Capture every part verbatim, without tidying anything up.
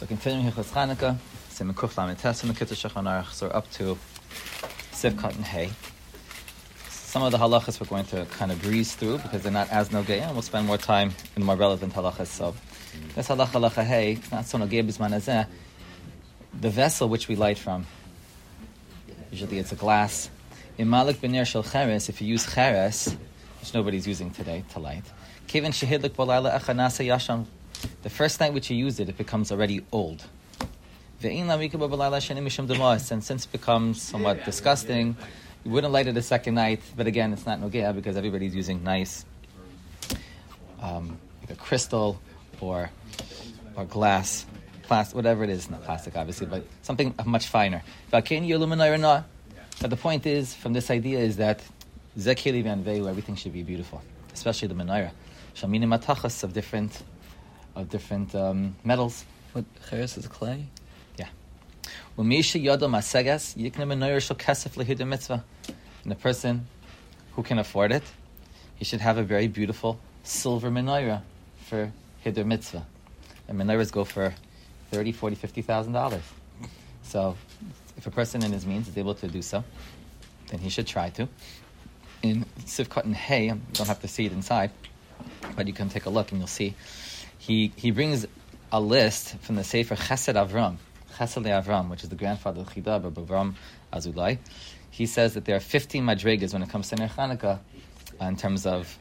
So continuing here with Chanukah, so we're up to Sivkat and Hay. Some of the halachas we're going to kind of breeze through because they're not as nogea, and we'll spend more time in more relevant halachas. So this halacha, halacha Hay, it's not so nogea b'zman hazeh. The vessel which we light from, usually it's a glass. In malik b'ner shel cheres, if you use cheres, which nobody's using today to light, kivin shehidlik b'layla echanase yasham. The first night which you use it, it becomes already old. And since it becomes somewhat disgusting, you wouldn't light it a second night. But again, it's not nogea because everybody's using nice, um, like a crystal or or glass, plastic, whatever it is. Not plastic, obviously, but something much finer. But the point is, from this idea, is that zekeli v'anveu, everything should be beautiful, especially the menorah. Shamini matachas of different. Of different um, metals. What cheres is clay? Yeah. And the person who can afford it, he should have a very beautiful silver menorah for hidur mitzvah. And menorahs go for thirty, forty, fifty thousand dollars. So, if a person in his means is able to do so, then he should try to. In Sivkot and Hay, you don't have to see it inside, but you can take a look and you'll see. He he brings a list from the Sefer Chesed Avram, Chesed Avram, which is the grandfather of Chida, of Avram Azulay. He says that there are fifteen madrigas when it comes to Ner Chanukah uh, in terms of,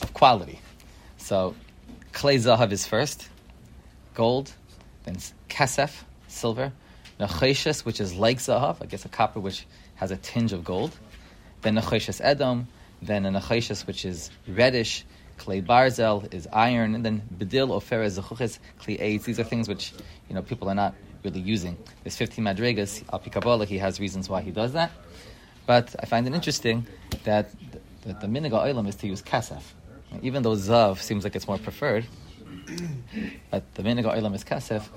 of quality. So, clay zahav is first, gold, then kesef, silver, necheshes, which is like zahav, I guess a copper which has a tinge of gold, then necheshes edom, then a necheshes which is reddish. Clay barzel is iron, and then bedil, ofera, zechuches, clay aids. These are things which, you know, people are not really using. There's fifteen madrigas. Al pi Kabbalah, he has reasons why he does that. But I find it interesting that the, the, the minig ha'olam is to use kasef. Even though zav seems like it's more preferred, but the minig ha'olam is kasef.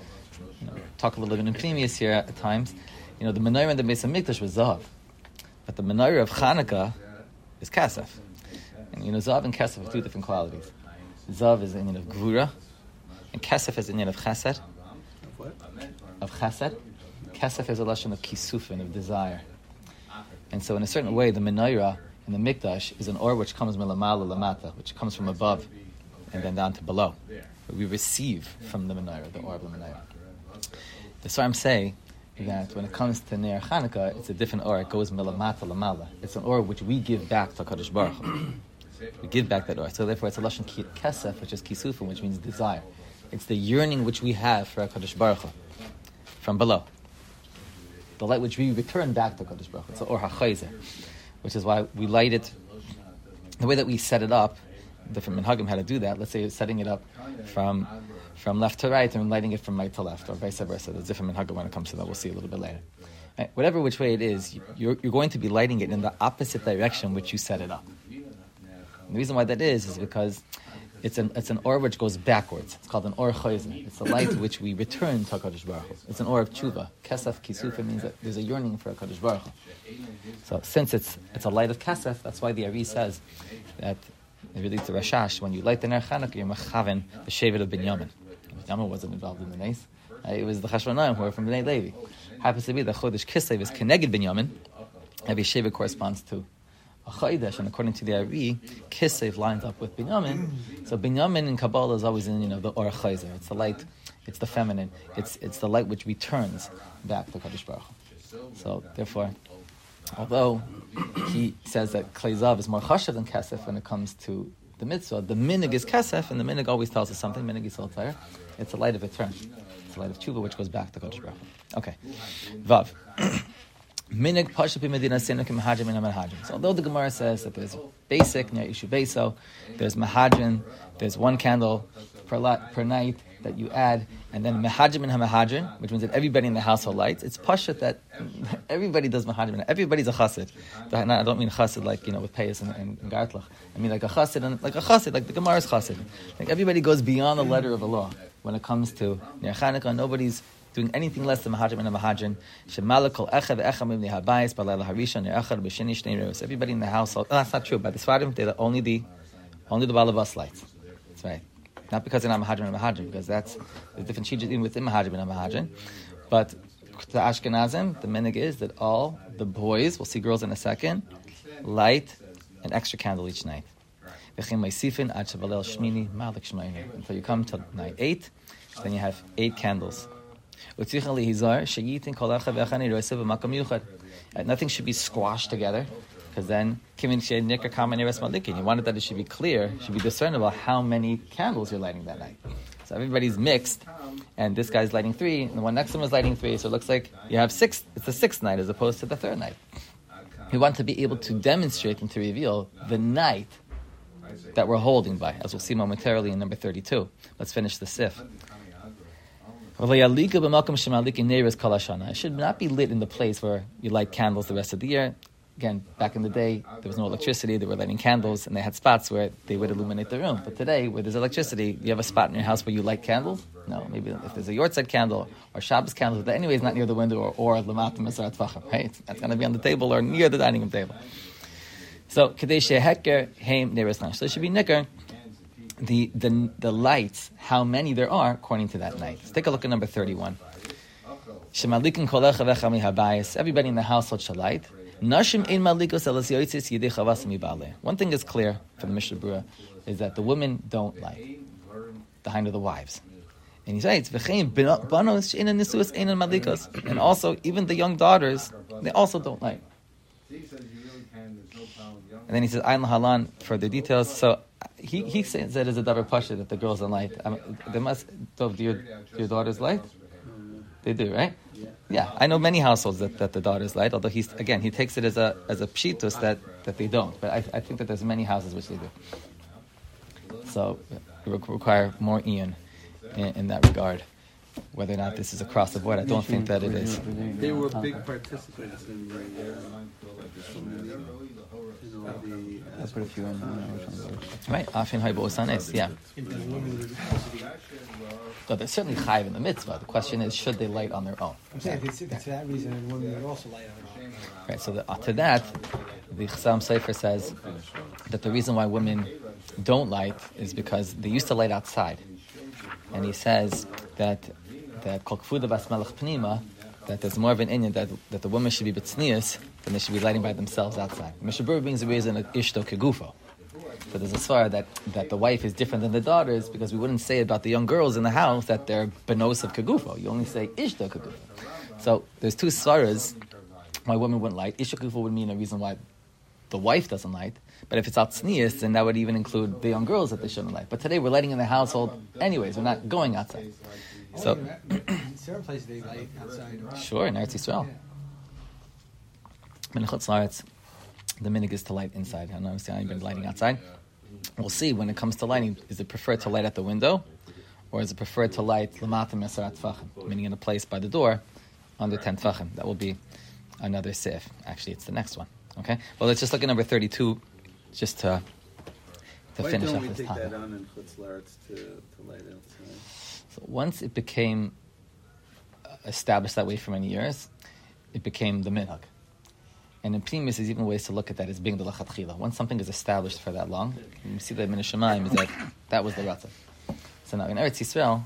You know, talk a little bit in Pnimius here at times. You know, the menorah in the Beis Hamikdash was zav, but the menorah of Chanukah is kasef. And, you know, zav and kesef are two different qualities. Zav is the inyan of gvura, and kesef is the inyan of chesed. Of what? Of chesed. Kesef is a lashon of kisufin, of desire. And so, in a certain way, the menorah and the mikdash is an or which comes milamala lamata, which comes from above and then down to below. We receive from the menorah, the or of the menorah. The Sfarim say that when it comes to Ner Chanukah, it's a different or. It goes milamata lamala. It's an or which we give back to Kadosh Baruch Hu. We give back that or. So therefore it's a lashon kesef, which is kisufim, which means desire. It's the yearning which we have for HaKadosh Baruch Hu, from below. The light which we return back to HaKadosh Baruch Hu. It's the or ha'chayzer, which is why we light it. The way that we set it up, different minhagim how to do that. Let's say you're setting it up from from left to right and lighting it from right to left, or vice versa. There's different minhagim when it comes to that. We'll see a little bit later. Right, whatever which way it is, you're, you're going to be lighting it in the opposite direction which you set it up. The reason why that is is because it's an it's an or which goes backwards. It's called an or chayzer. It's the light which we return to HaKadosh Baruch Hu. It's an or of tshuva. Kesef kisufah means that there's a yearning for HaKadosh Baruch Hu. So since it's it's a light of kesef, that's why the Ari says that it relates to Rashash. When you light the Ner Chanukah, you're mechaven the shevet of Binyamin. Binyamin wasn't involved in the nes. It was the Chashmonaim who were from Bnei Levi. Happens to be the Chodesh Kislev is connected Binyamin. Every shevet corresponds to a Chodesh, and according to the Ari, Kislev lines up with Binyamin. So Binyamin in Kabbalah is always in, you know, the Or Chayzer. It's the light, it's the feminine, it's it's the light which returns back to Kadosh Baruch Hu. So therefore, although he says that klei zav is more chashav than kesef when it comes to the mitzvah, the minig is kesef, and the minig always tells us something. Minig is solitaire. It's a light of return. It's a light of tshuva which goes back to Kodesh Baruch Hu. Okay, vav. Minig pashupi medina sinu ki mahajim mina mahajim. So although the Gemara says that there's basic ner ishu beso, there's mahajim, there's one candle per lot per night that you add, and then mehajim and hamehajim, which means that everybody in the household lights. It's pashut that everybody does mehajim. Everybody's a chassid. I don't mean chassid like, you know, with payas and, and, and gartlach. I mean like a chassid, and like a chassid, like the Gemara's chassid. Like everybody goes beyond the letter of the law when it comes to Ner Chanukah. Nobody's doing anything less than mehajim and hamehajim. Shemala kol echav echam ibni habayis balayla harishan ne'achar b'shini shnei reis. Everybody in the household. No, that's not true. By the Sfarim, they're only the only the balabas lights. That's right. Not because they're not Mahajim and Mahajim, because that's the different shijus even within Mahajim and Mahajim. But to Ashkenazim, the minig is that all the boys, we'll see girls in a second, light an extra candle each night. Until you come to night eight, then you have eight candles. And nothing should be squashed together, because then you wanted that it should be clear, it should be discernible how many candles you're lighting that night. So everybody's mixed, and this guy's lighting three, and the one next to him is lighting three, so it looks like you have six. It's the sixth night as opposed to the third night. We want to be able to demonstrate and to reveal the night that we're holding by, as we'll see momentarily in number thirty-two. Let's finish the sif. It should not be lit in the place where you light candles the rest of the year. Again, back in the day, there was no electricity. They were lighting candles, and they had spots where they would illuminate the room. But today, where there's electricity, you have a spot in your house where you light candles? No, maybe if there's a Yortzeit candle or Shabbos candle, that anyway is not near the window, or or Lamata Masarat Vacham, right? That's going to be on the table or near the dining room table. So, Kadesh Heker, Haim, Neres Nash. So it should be Nicker, the, the, the lights, how many there are, according to that night. Let's take a look at number thirty-one. Everybody in the household shall light. One thing is clear from the Mishnah Berurah is that the women don't light behind of the wives. And he says, and also, even the young daughters, they also don't light. And then he says, Ayin Halan, further details. So he, he says that as a davar pasha that the girls don't light. I mean, they must, do your, your daughters light? They do, right? Yeah, I know many households that, that the daughters light, although he's, again, he takes it as a as a pshitus that, that they don't. But I, I think that there's many houses which they do. So it will require more ian in, in that regard. Whether or not this is across the board, I don't think that it is. They were big participants in the... I'll put a few in. Right, Afin Haibo Osanes, yeah. So they're certainly chayiv in the mitzvah. The question is, should they light on their own? I'm saying, if it's for that reason, women would also light on their own. Right, so the, after that, the Chasam Sofer says that the reason why women don't light is because they used to light outside. And he says that that that there's more of an inyan that that the women should be b'tznius than they should be lighting by themselves outside. Mishnah Berurah brings the reason that ishto kegufo. So there's a svara that, that the wife is different than the daughters because we wouldn't say about the young girls in the house that they're benos of kegufo. You only say ishto kegufo. So there's two svaras why women wouldn't light. Ishto kegufo would mean a reason why the wife doesn't light, but if it's outsneus, then that would even include the young girls that they shouldn't light. But today we're lighting in the household anyways, we're not going outside. So, in certain places they light outside. Sure, in Eretz Yisrael. In Chutz Laaretz, the minig is to light inside. I don't understand how you've been lighting outside. We'll see when it comes to lighting, is it preferred to light at the window, or is it preferred to light l'mata mesarat tefachim, meaning in a place by the door under ten tefachim. That will be another sif. Actually, it's the next one. Okay. Well, let's just look at number thirty-two, just to to Why finish off this topic. Why don't we take that on in Chutz Laaretz to, to light outside? So once it became established that way for many years, it became the minhag. And in Pnimis, there's even ways to look at that as being the lachatchila. Once something is established for that long, you see that Minei Shamayim is that that was the ratzon. So now in Eretz Yisrael,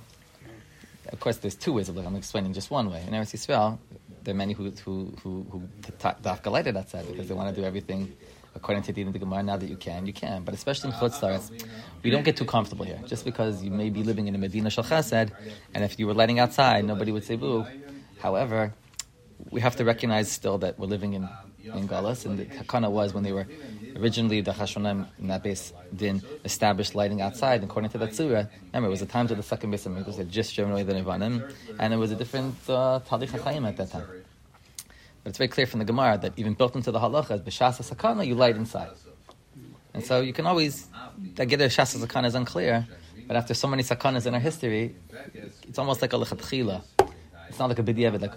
of course, there's two ways of looking. I'm explaining just one way. In Eretz Yisrael, there are many who who who, who dafka lighted outside because they want to do everything according to the Din of the Gemara. Now that you can, you can. But especially in Chutz Laaretz, we don't get too comfortable here. Just because you may be living in a Medina Shel Chesed, and if you were lighting outside, nobody would say boo. However, we have to recognize still that we're living in in Galus, and the Hakana was when they were originally the Hashonim in that base din established lighting outside. And according to that surah, remember it was the times of the second base of Mikdash that just driven away the Nevanim, and it was a different uh, Talich HaChaim at that time. But it's very clear from the Gemara that even built into the halacha, b'shas sakana you light inside, and so you can always that get a shas sakana is unclear, but after so many sakanas in our history, it's almost like a lechatchila. It's not like a b'diavad, like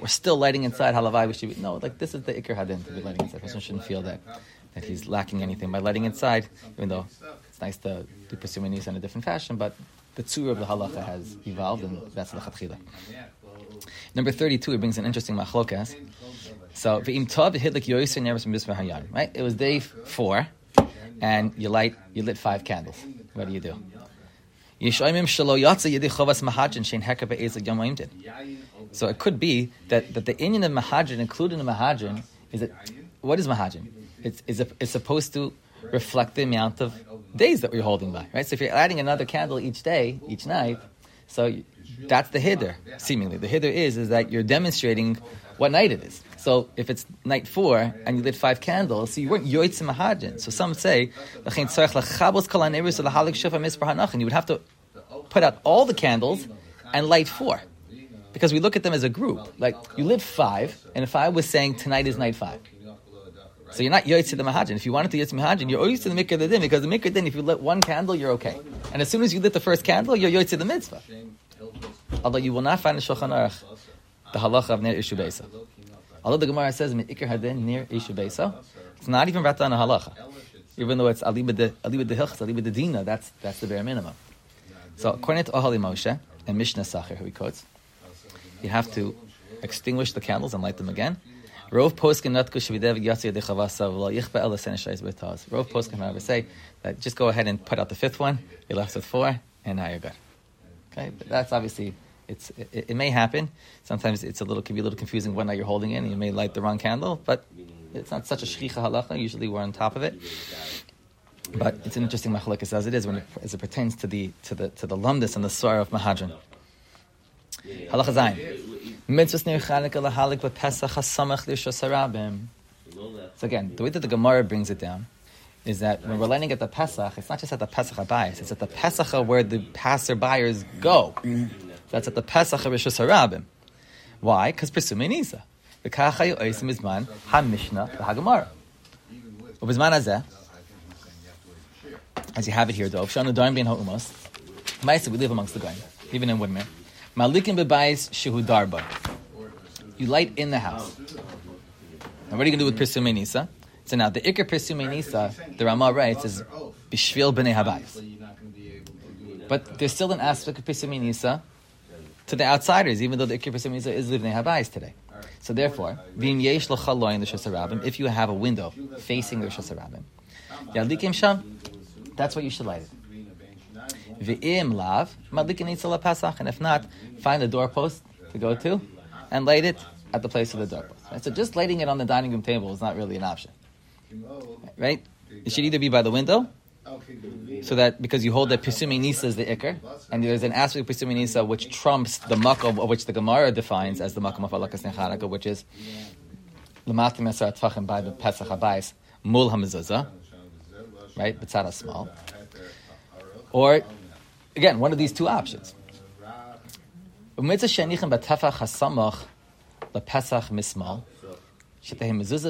we're still lighting inside. Halavai, we should be, no, like this is the ikr hadin to be lighting inside. A person shouldn't feel that that he's lacking anything by lighting inside. Even though it's nice to do pursuminis in a different fashion, but the tzur of the halacha has evolved, and that's the chatchila. Number thirty-two, it brings an interesting machlokas. So ve'im tov hidlik yoyser neres mizvah hayan. Right, it was day four, and you light you lit five candles. What do you do? So it could be that, that the inyan of mahajin, included in the mahajin, is that what is mahajin? It's is it's supposed to reflect the amount of days that we're holding by, right? So if you're adding another candle each day, each night, so that's the hiddur, seemingly. The hiddur is is that you're demonstrating what night it is. So if it's night four and you lit five candles, so you weren't yoytzim mahajin. So some say, and you would have to put out all the candles and light four. Because we look at them as a group. Like, you lit five, and if I was saying tonight is night five, so you're not yoytzim the mahajin. If you wanted to yoytzim mahajin, you're yoytzim the mikra din, because the mikra din, if you lit one candle, you're okay. And as soon as you lit the first candle, you're yoytzim the mitzvah. Although you will not find in Shulchan Aruch the halacha of ner ishu beisa. Although the Gemara says min ikr hadin ner ishu beisa, it's not even wrapped on a halacha, even though it's alibad de hilchas, alibad de dina. That's that's the bare minimum. So according to Ohali Moshe and Mishnah Sacher, who he quotes, you have to extinguish the candles and light them again. Rov poskin natku shvidev yatsi dechava savla yichba el senishais betaz. Rov poskin, however, say that just go ahead and put out the fifth one. You're left with four, and now you're good. Okay, but that's obviously it's. It, it may happen. Sometimes it's a little can be a little confusing what night you're holding in, and you may light the wrong candle. But it's not such a shchicha halacha. Usually we're on top of it. But it's an interesting machlokas as it is when it, as it pertains to the to the to the lumdus and the sorah of mahajin. Halacha zayin mitzvos ner chanukah lahalik b'pesach hasamach l'shas harabim. So again, the way that the Gemara brings it down is that when we're lighting at the Pesach, it's not just at the Pesach HaBayis, it's at the Pesach where the passerbyers go. That's at the Pesach HaRishus HaRabim. Why? Because Pesumei Nisa. The Kachayu Oisim is man HaMishnah HaGemara. Ubizman Hazeh, as you have it here, though, Shanu Dorim Bein HaUmos, Maisa, we live amongst the Goyim, even in Woodmere. Malikim B'bayis Shehu Darba. You light in the house. Now what are you going to do with Pesumei Nisa? So now, the Iker Pesumei Nisa, the Ramah writes, is Bishvil B'nei Habayis. But there's still an aspect of Pesumei Nisa to the outsiders, even though the Iker Pesumei Nisa is B'nei Habayis today. So therefore, V'im Yesh L'cha Loyin L'shas HaRabim, if you have a window facing the L'shas HaRabim, Yadlikim Sham, that's what you should light it. V'im Lav, Madlikim Nisa L'Pesach, and if not, find a doorpost to go to, and light it at the place of the doorpost. Right? So just lighting it on the dining room table is not really an option. Right? It should either be by the window, so that because you hold that Pesumei Nisa is the Iker, and there's an aspect of Pesumei Nisa which trumps the makom of which the Gemara defines as the makom of halakas nechanaka, which is l'matim esar tefachim by the Pesach habayis mul hamezuzah, right? B'tzad small. Or again, one of these two options. U'mitzah she'anichem b'tefach hasamach l'pesach mismal. Like we just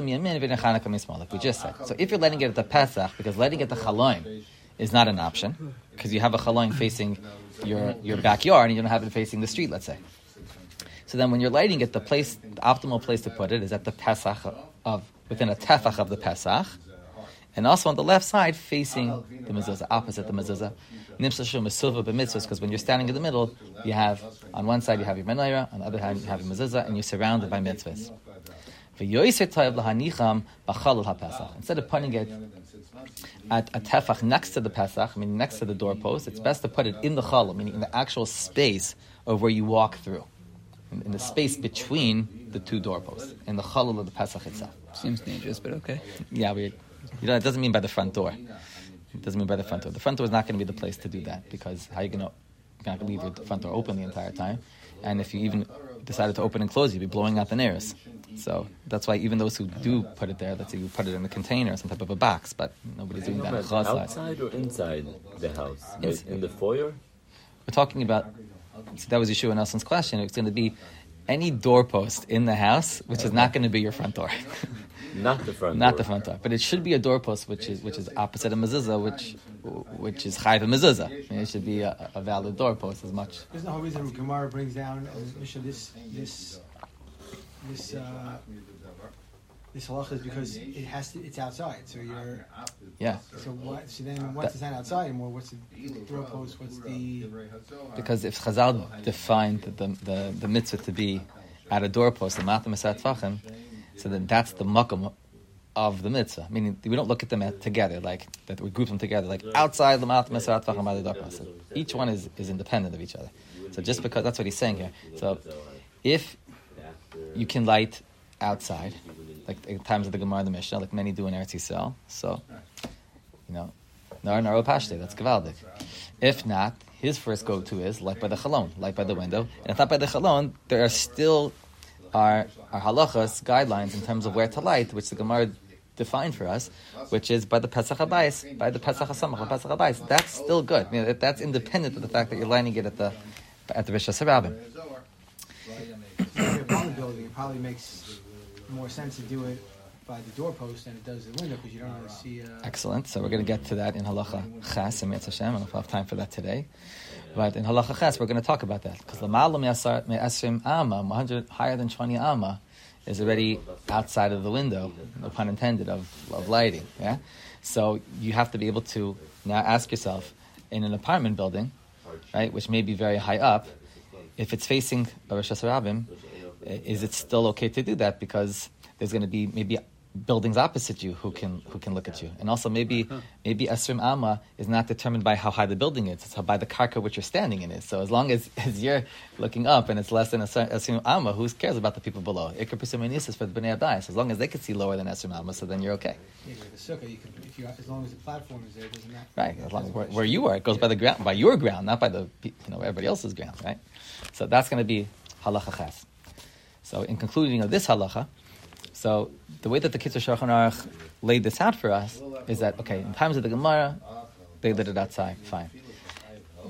said. So if you're lighting it at the Pesach, because lighting at the Chaloim is not an option, because you have a Chaloim facing your, your backyard and you don't have it facing the street, let's say. So then when you're lighting it, the place, the optimal place to put it is at the Pesach, of within a Tefach of the Pesach, and also on the left side facing the mezuzah, opposite the mezuzah. Nimshashu mesuva b'mitzvos, because when you're standing in the middle, you have, on one side you have your menorah, on the other hand you have your mezuzah, and you're surrounded by mitzvahs. Instead of putting it at a tefach next to the Pesach, meaning next to the doorpost, it's best to put it in the challah, meaning in the actual space of where you walk through, in, in the space between the two doorposts, in the challah of the Pesach itself. Seems dangerous, but okay. Yeah, we, you know, it doesn't mean by the front door. It doesn't mean by the front door. The front door is not going to be the place to do that, because how are you going to you're not going to leave your front door open the entire time? And if you even decided to open and close, you'd be blowing out the nares. So that's why even those who do put it there, let's say you put it in a container or some type of a box, but nobody's doing that. Outside or inside the house? Like in the foyer? We're talking about, so that was Yeshua Nelson's question, it's going to be any doorpost in the house, which is not going to be your front door. Not the front Not door. the front door. But it should be a doorpost which is which is opposite a mezuzah, which which is chayv a mezuzah. And it should be a, a valid doorpost as much. There's no reason Gemara brings down this... this This uh, this halacha is because it has to. It's outside, so you're yeah. So what? So then, once that, it's not outside anymore, what's the doorpost? What's the? Because if Chazal defined the the, the mitzvah to be at a doorpost, the matam esat tefachim, so then that's the makom of the mitzvah. Meaning, we don't look at them at, together, like, that we group them together, like, outside L'ma'at Meserat V'Chamad L'Dokma. So each one is, is independent of each other. So just because, that's what he's saying here. So, if you can light outside, like at times of the Gemara and the Mishnah, like many do in Eretz Yisrael, so, you know, Nar Naro Pashte, that's Gevaldik. If not, his first go-to is light by the chalon, light by the window. And if not by the chalon, there are still our, our halachas, guidelines in terms of where to light, which the Gemara defined for us, which is by the Pesach HaBayis, by the Pesach HaSamach, Pesach HaBayis. That's still good. I mean, that's independent of the fact that you're lighting it at the at the Rishas HaRabim. Building, it probably makes more sense to do it by the doorpost than it does the window because you don't want to see. Uh... Excellent. So we're going to get to that in Halacha Ches and Me'etz Hashem. I don't know if I have time for that today, but in Halacha Ches we're going to talk about that because L'ma'ala me'asrim ama, one hundred higher than twenty ama, is already outside of the window, no pun intended, of of lighting. Yeah. So you have to be able to now ask yourself in an apartment building, right, which may be very high up, if it's facing a Rosh Hashanah. Is it still okay to do that? Because there's going to be maybe buildings opposite you who can who can look at you, and also maybe maybe Esrim Amma is not determined by how high the building is; it's by the karka which you're standing in is. So as long as, as you're looking up and it's less than Esrim Amma, who cares about the people below? Ikar P'Simonisis for the Bnei Adai. So as long as they can see lower than Esrim Amma, so then you're okay. Yeah, the sukkah, you can, if you, as long as the platform is there, it doesn't matter. Right, as long as where, where you are, it goes by the ground, by your ground, not by the you know everybody else's ground, right? So that's going to be halacha ches. So in concluding of this halacha, so the way that the Kitzur Shulchan Aruch laid this out for us is that, okay, in times of the Gemara, they lit it outside, fine.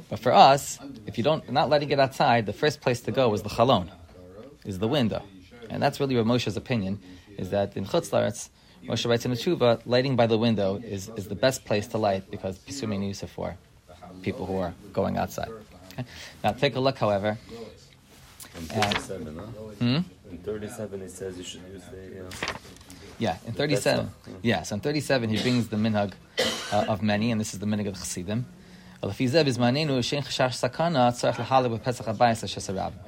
But for us, if you don't not letting it outside, the first place to go is the chalon, is the window. And that's really where Moshe's opinion is that in Chutz La'aretz, Moshe writes in the Tshuva, lighting by the window is, is the best place to light because Pisumei Niyusa for people who are going outside. Okay? Now take a look, however, In thirty-seven, uh, huh? hmm? In thirty-seven, he says you should use the. Uh, yeah, in thirty-seven. Yeah, so in thirty-seven, he brings the minhag uh, of many, and this is the minhag of Chassidim.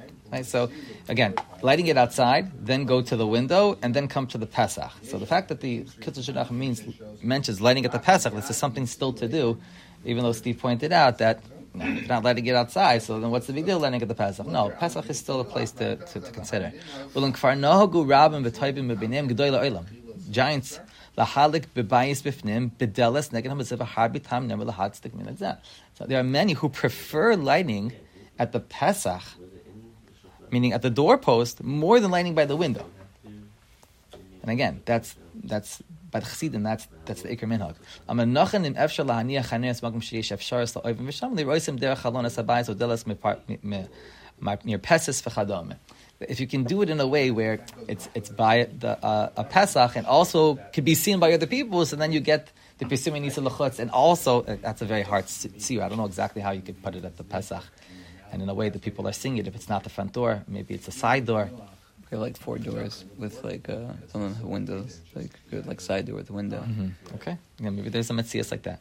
Right, so again, lighting it outside, then go to the window, and then come to the Pesach. So the fact that the Kitzur Shulchan Aruch means mentions lighting at the Pesach, this is something still to do, even though Steve pointed out that. No, you're not letting it outside, so then what's the big deal letting at the Pesach? No, Pesach is still a place to, to, to consider. Giants. So there are many who prefer lighting at the Pesach, meaning at the doorpost, more than lighting by the window. And again, that's that's by the Chassidim, that's that's the Iker Minhag. If you can do it in a way where it's it's by the, uh, a Pesach and also can be seen by other people, so then you get the Pesumei Nisa L'chutz, and also that's a very hard siyur. I don't know exactly how you could put it at the Pesach, and in a way the people are seeing it. If it's not the front door, maybe it's a side door. Okay, like four doors with like uh, some of the windows, like good, like side door with the window. Mm-hmm. Okay, yeah, maybe there's some metzias like that.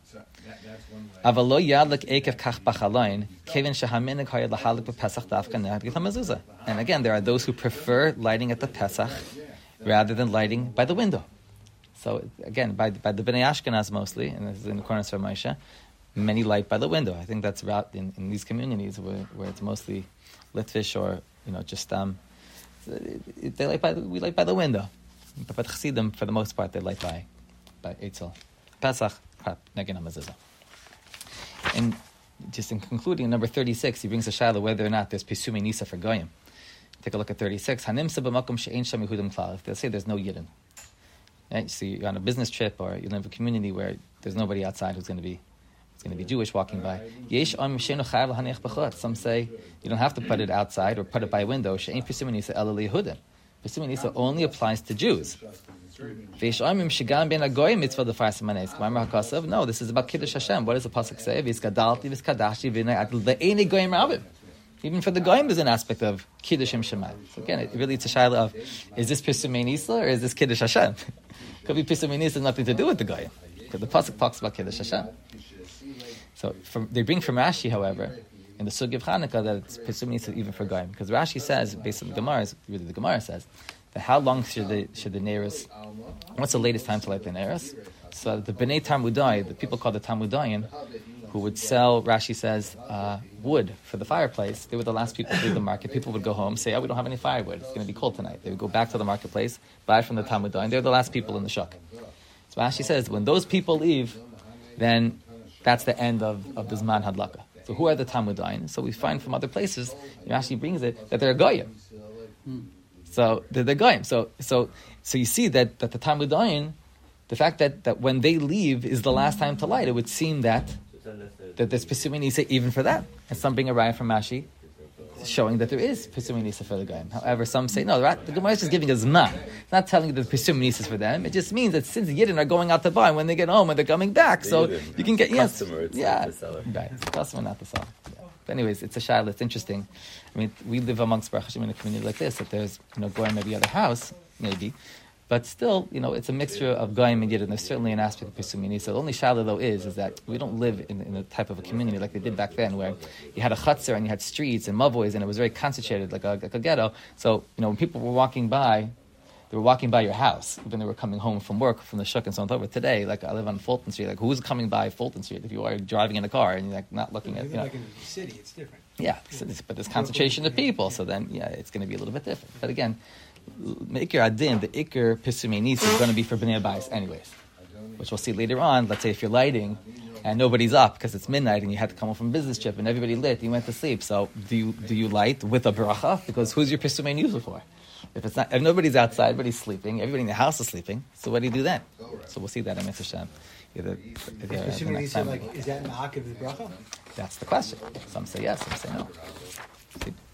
And again, there are those who prefer lighting at the Pesach rather than lighting by the window. So again, by by the Bnei Ashkenaz mostly, and this is in accordance with Moshe, many light by the window. I think that's route in, in these communities where where it's mostly litvish or you know just um. They light by the, we light by the window, but the Chassidim, for the most part, they light by by Eitzel. Pesach, Negen HaMezuzah. And just in concluding, number thirty-six, he brings a shaila whether or not there's Pisumei Nisa for Goyim. Take a look at thirty-six. Hanimsa b'makom she'ein sham Yehudim klal. They'll say there's no Yidden. Right? So you're on a business trip or you live in a community where there's nobody outside who's going to be It's going to be Jewish walking by. Some say you don't have to put it outside or put it by a window. Pisumei Nisa only applies to Jews. No, this is about Kiddush Hashem. What does the Pasuk say? Even for the Goyim is an aspect of Kiddush Shem Shema. So again, it really it's a shaila of, is this Pisumei Nisa or is this Kiddush Hashem? Could be Pisumei Nisa has nothing to do with the Goyim. Because the Pasuk talks about Kiddush Hashem. So from, they bring from Rashi, however, in the Sugi of Chanukah that it's Pisumei Nisa even for Goyim, because Rashi says, based on the Gemara, really the Gemara says how long should the should the neiros? What's the latest time to light the neiros? So the bnei Talmudai, the people called the Talmudayin, who would sell, Rashi says, uh, wood for the fireplace. They were the last people to leave the market. People would go home, say, oh, we don't have any firewood. It's going to be cold tonight. They would go back to the marketplace, buy from the Talmudayin, and they're the last people in the shuk. So Rashi says, when those people leave, then that's the end of, of the Zman Hadlaka. So who are the Talmudayin? So we find from other places, Rashi brings it, that they're goyim. So they're, they're goyim. So, so, so you see that, that the Talmudayin, the fact that, that when they leave is the last time to light, it would seem that that there's Pesumei Nisa even for that. And some bring a raya from Rashi showing that there is Pesumei Nisa for the Goyim. However, some say, no, the Gemara is just giving us zman. It's not telling you that Pesumei Nisa is for them. It just means that since Yidden are going out to buy, when they get home and they're coming back, the so Yidden, you can get, yes. Customer, it's yeah, not the seller. Right, it's the customer, not the seller. Yeah. But anyways, it's a shayla, it's interesting. I mean, we live amongst Baruch Hashem in a community like this, that there's, you know, Goyim every other house, maybe. But still, you know, it's a mixture of Goyim and Yidden. There's certainly an aspect of Pesumei Nisa. The only shayla, though, is is that we don't live in, in a type of a community like they did back then, where you had a chutzner and you had streets and mavoys, and it was very concentrated, like a, like a ghetto. So, you know, when people were walking by, they were walking by your house when they were coming home from work, from the shuk and so on. Over today, like I live on Fulton Street. Like, who's coming by Fulton Street if you are driving in a car and you're like not looking at? You know, like in the city, it's different. Yeah, so it's, but there's concentration of people, so then yeah, it's going to be a little bit different. But again, Iker Adin, the Iker Pesumei Nisa is going to be for Bnei Abayis anyways, which we'll see later on. Let's say if you're lighting and nobody's up because it's midnight and you had to come home from business trip and everybody lit, you went to sleep. So do you do you light with a bracha? Because who's your Pesumei Nisa for? If it's not, if nobody's outside, everybody's sleeping, everybody in the house is sleeping. So what do you do then? So we'll see that in Mitzvah Shem. Either, either, uh, the next time. Like, is that in the Hak of the bracha? That's the question. Some say yes, some say no. See?